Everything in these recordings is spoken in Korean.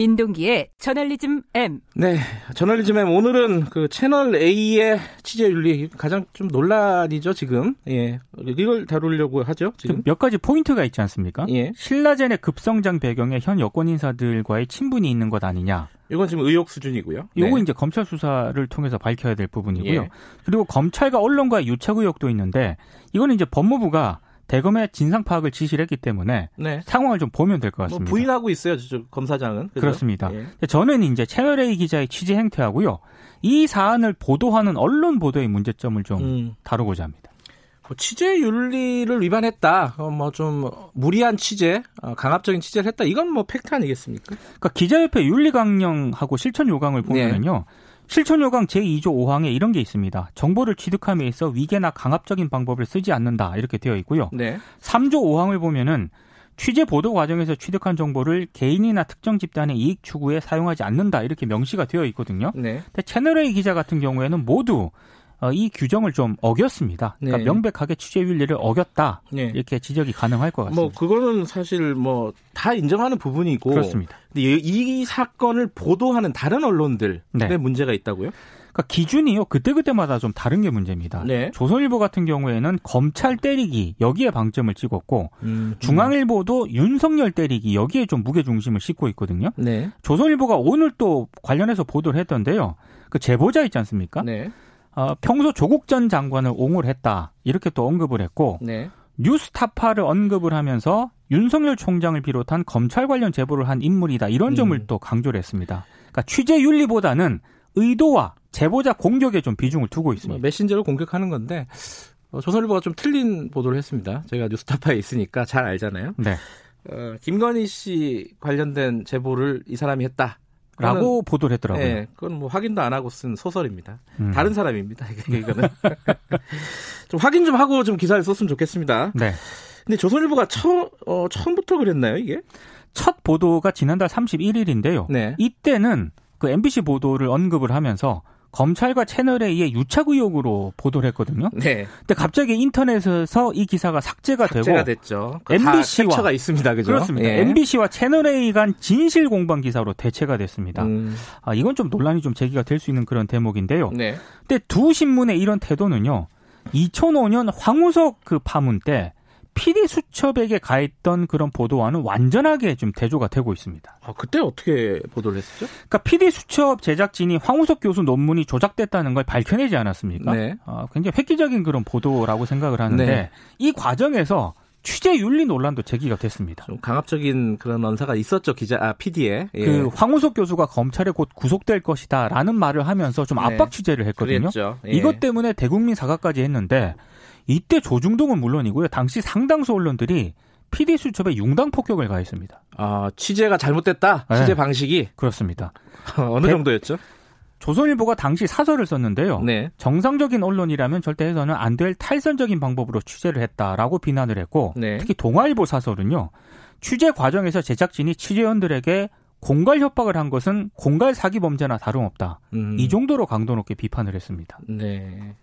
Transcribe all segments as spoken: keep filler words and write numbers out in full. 민동기의 저널리즘 M. 네, 저널리즘 M 오늘은 그 채널 A의 취재윤리 가장 좀 논란이죠 지금. 예, 이걸 다루려고 하죠 지금. 몇 가지 포인트가 있지 않습니까? 예. 신라젠의 급성장 배경에 현 여권 인사들과의 친분이 있는 것 아니냐. 이건 지금 의혹 수준이고요. 이거 네. 이제 검찰 수사를 통해서 밝혀야 될 부분이고요. 예. 그리고 검찰과 언론과의 유착 의혹도 있는데 이거는 이제 법무부가 대검의 진상 파악을 지시를 했기 때문에 네. 상황을 좀 보면 될 것 같습니다. 뭐 부인하고 있어요, 검사장은. 그죠? 그렇습니다. 예. 저는 이제 채널A 기자의 취재 행태하고요. 이 사안을 보도하는 언론 보도의 문제점을 좀 음. 다루고자 합니다. 뭐 취재 윤리를 위반했다. 어, 뭐 좀 무리한 취재, 어, 강압적인 취재를 했다. 이건 뭐 팩트 아니겠습니까? 그러니까 기자협회 윤리 강령하고 실천 요강을 보면요. 네. 실천 요강 제이조 오항에 이런 게 있습니다. 정보를 취득함에 있어 위계나 강압적인 방법을 쓰지 않는다. 이렇게 되어 있고요. 네. 삼조 오항을 보면은 취재 보도 과정에서 취득한 정보를 개인이나 특정 집단의 이익 추구에 사용하지 않는다. 이렇게 명시가 되어 있거든요. 네. 근데 채널A 기자 같은 경우에는 모두 이 규정을 좀 어겼습니다. 그러니까 네. 명백하게 취재 윤리를 어겼다. 네. 이렇게 지적이 가능할 것 같습니다. 뭐 그거는 사실 뭐 다 인정하는 부분이고. 그렇습니다. 근데 이 사건을 보도하는 다른 언론들의 네. 문제가 있다고요? 그러니까 기준이요. 그때그때마다 좀 다른 게 문제입니다. 네. 조선일보 같은 경우에는 검찰 때리기 여기에 방점을 찍었고 음, 음. 중앙일보도 윤석열 때리기 여기에 좀 무게중심을 싣고 있거든요. 네. 조선일보가 오늘 또 관련해서 보도를 했던데요. 그 제보자 있지 않습니까? 네. 어, 평소 조국 전 장관을 옹호를 했다. 이렇게 또 언급을 했고 네. 뉴스타파를 언급을 하면서 윤석열 총장을 비롯한 검찰 관련 제보를 한 인물이다. 이런 점을 음. 또 강조를 했습니다. 그러니까 취재 윤리보다는 의도와 제보자 공격에 좀 비중을 두고 있습니다. 메신저로 공격하는 건데 어, 조선일보가 좀 틀린 보도를 했습니다. 제가 뉴스타파에 있으니까 잘 알잖아요. 네. 어, 김건희 씨 관련된 제보를 이 사람이 했다. 라고 보도를 했더라고요. 네, 그건 뭐 확인도 안 하고 쓴 소설입니다. 음. 다른 사람입니다. 이거는 좀 확인 좀 하고 좀 기사를 썼으면 좋겠습니다. 네. 근데 조선일보가 처, 어, 처음부터 그랬나요, 이게? 첫 보도가 지난달 삼십일일인데요. 네. 이때는 그 엠비씨 보도를 언급을 하면서 검찰과 채널A의 유착 의혹으로 보도를 했거든요. 네. 근데 갑자기 인터넷에서 이 기사가 삭제가, 삭제가 되고 됐죠. 엠비씨와 캡처가 있습니다. 그죠? 그렇습니다. 예. 엠비씨와 채널A 간 진실 공방 기사로 대체가 됐습니다. 음. 아, 이건 좀 논란이 좀 제기가 될 수 있는 그런 대목인데요. 네. 근데 두 신문의 이런 태도는요. 이천오년 황우석 그 파문 때 피디 수첩에게 가했던 그런 보도와는 완전하게 좀 대조가 되고 있습니다. 아, 그때 어떻게 보도를 했었죠? 그러니까 피디 수첩 제작진이 황우석 교수 논문이 조작됐다는 걸 밝혀내지 않았습니까? 네. 아, 굉장히 획기적인 그런 보도라고 생각을 하는데 네. 이 과정에서 취재 윤리 논란도 제기가 됐습니다. 좀 강압적인 그런 언사가 있었죠, 기자, 아, 피디에. 예. 그 황우석 교수가 검찰에 곧 구속될 것이다라는 말을 하면서 좀 압박 네. 취재를 했거든요. 예. 이것 때문에 대국민 사과까지 했는데. 이때 조중동은 물론이고요. 당시 상당수 언론들이 피디 수첩에 융당 폭격을 가했습니다. 아, 취재가 잘못됐다? 네. 취재 방식이? 그렇습니다. 어느 대, 정도였죠? 조선일보가 당시 사설을 썼는데요. 네. 정상적인 언론이라면 절대 해서는 안 될 탈선적인 방법으로 취재를 했다라고 비난을 했고 네. 특히 동아일보 사설은요. 취재 과정에서 제작진이 취재원들에게 공갈 협박을 한 것은 공갈 사기 범죄나 다름없다. 음. 이 정도로 강도 높게 비판을 했습니다. 네.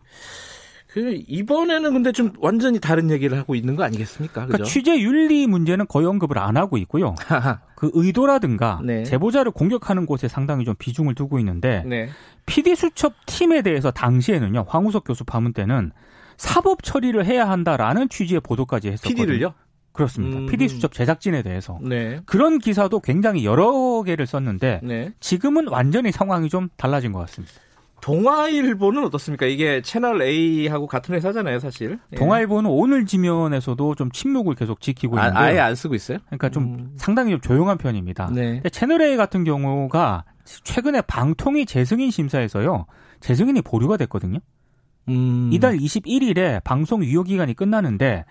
이번에는 근데 좀 완전히 다른 얘기를 하고 있는 거 아니겠습니까? 그죠? 그러니까 취재 윤리 문제는 거의 언급을 안 하고 있고요. 그 의도라든가 네. 제보자를 공격하는 곳에 상당히 좀 비중을 두고 있는데 네. 피디 수첩 팀에 대해서 당시에는요. 황우석 교수 파문 때는 사법 처리를 해야 한다라는 취지의 보도까지 했었거든요. 피디를요? 그렇습니다. 음. 피디 수첩 제작진에 대해서. 네. 그런 기사도 굉장히 여러 개를 썼는데 네. 지금은 완전히 상황이 좀 달라진 것 같습니다. 동아일보는 어떻습니까? 이게 채널A하고 같은 회사잖아요, 사실. 예. 동아일보는 오늘 지면에서도 좀 침묵을 계속 지키고 있는데. 아, 아예 안 쓰고 있어요? 그러니까 좀 음. 상당히 좀 조용한 편입니다. 네. 근데 채널A 같은 경우가 최근에 방통위 재승인 심사에서요. 재승인이 보류가 됐거든요. 음. 이달 이십일일에 방송 유효기간이 끝나는데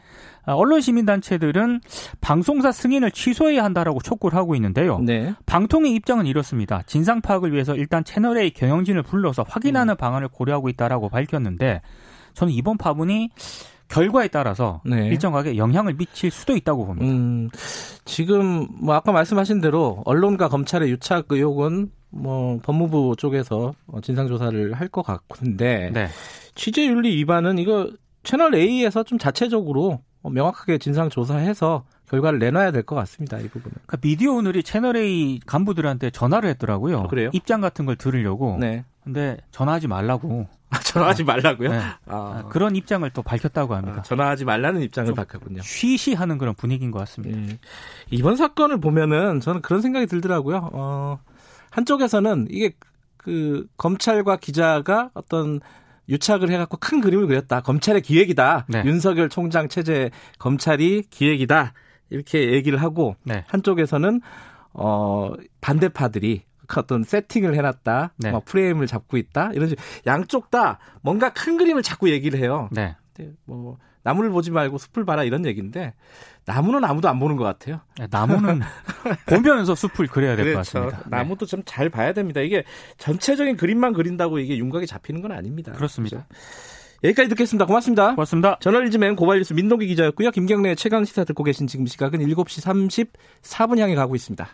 언론시민단체들은 방송사 승인을 취소해야 한다라고 촉구를 하고 있는데요. 네. 방통위 입장은 이렇습니다. 진상 파악을 위해서 일단 채널A 경영진을 불러서 확인하는 음. 방안을 고려하고 있다라고 밝혔는데 저는 이번 파문이 결과에 따라서 네. 일정하게 영향을 미칠 수도 있다고 봅니다. 음, 지금 뭐 아까 말씀하신 대로 언론과 검찰의 유착 의혹은 뭐 법무부 쪽에서 진상조사를 할 것 같은데 네. 취재윤리 위반은 이거 채널A에서 좀 자체적으로 명확하게 진상조사해서 결과를 내놔야 될 것 같습니다. 이 부분은. 그러니까 미디어 오늘이 채널 A 간부들한테 전화를 했더라고요. 아, 그래요? 입장 같은 걸 들으려고. 네. 근데 전화하지 말라고. 아, 전화하지 말라고요? 네. 아. 그런 입장을 또 밝혔다고 합니다. 아, 전화하지 말라는 입장을 밝혔군요. 쉬쉬하는 그런 분위기인 것 같습니다. 음. 이번 사건을 보면은 저는 그런 생각이 들더라고요. 어, 한쪽에서는 이게 그 검찰과 기자가 어떤 유착을 해갖고 큰 그림을 그렸다. 검찰의 기획이다. 네. 윤석열 총장 체제 검찰이 기획이다. 이렇게 얘기를 하고 네. 한쪽에서는 어, 반대파들이 어떤 세팅을 해놨다, 네. 막 프레임을 잡고 있다 이런 식으로 양쪽 다 뭔가 큰 그림을 자꾸 얘기를 해요. 네. 뭐 나무를 보지 말고 숲을 봐라 이런 얘기인데 나무는 아무도 안 보는 것 같아요. 네, 나무는 보면서 숲을 그려야 될 것 같습니다. 네. 나무도 좀 잘 봐야 됩니다. 이게 전체적인 그림만 그린다고 이게 윤곽이 잡히는 건 아닙니다. 그렇습니다. 그렇죠? 여기까지 듣겠습니다. 고맙습니다. 고맙습니다. 저널리즘엔 고발뉴스 민동기 기자였고요. 김경래의 최강시사 듣고 계신 지금 시각은 일곱 시 삼십사 분 향해 가고 있습니다.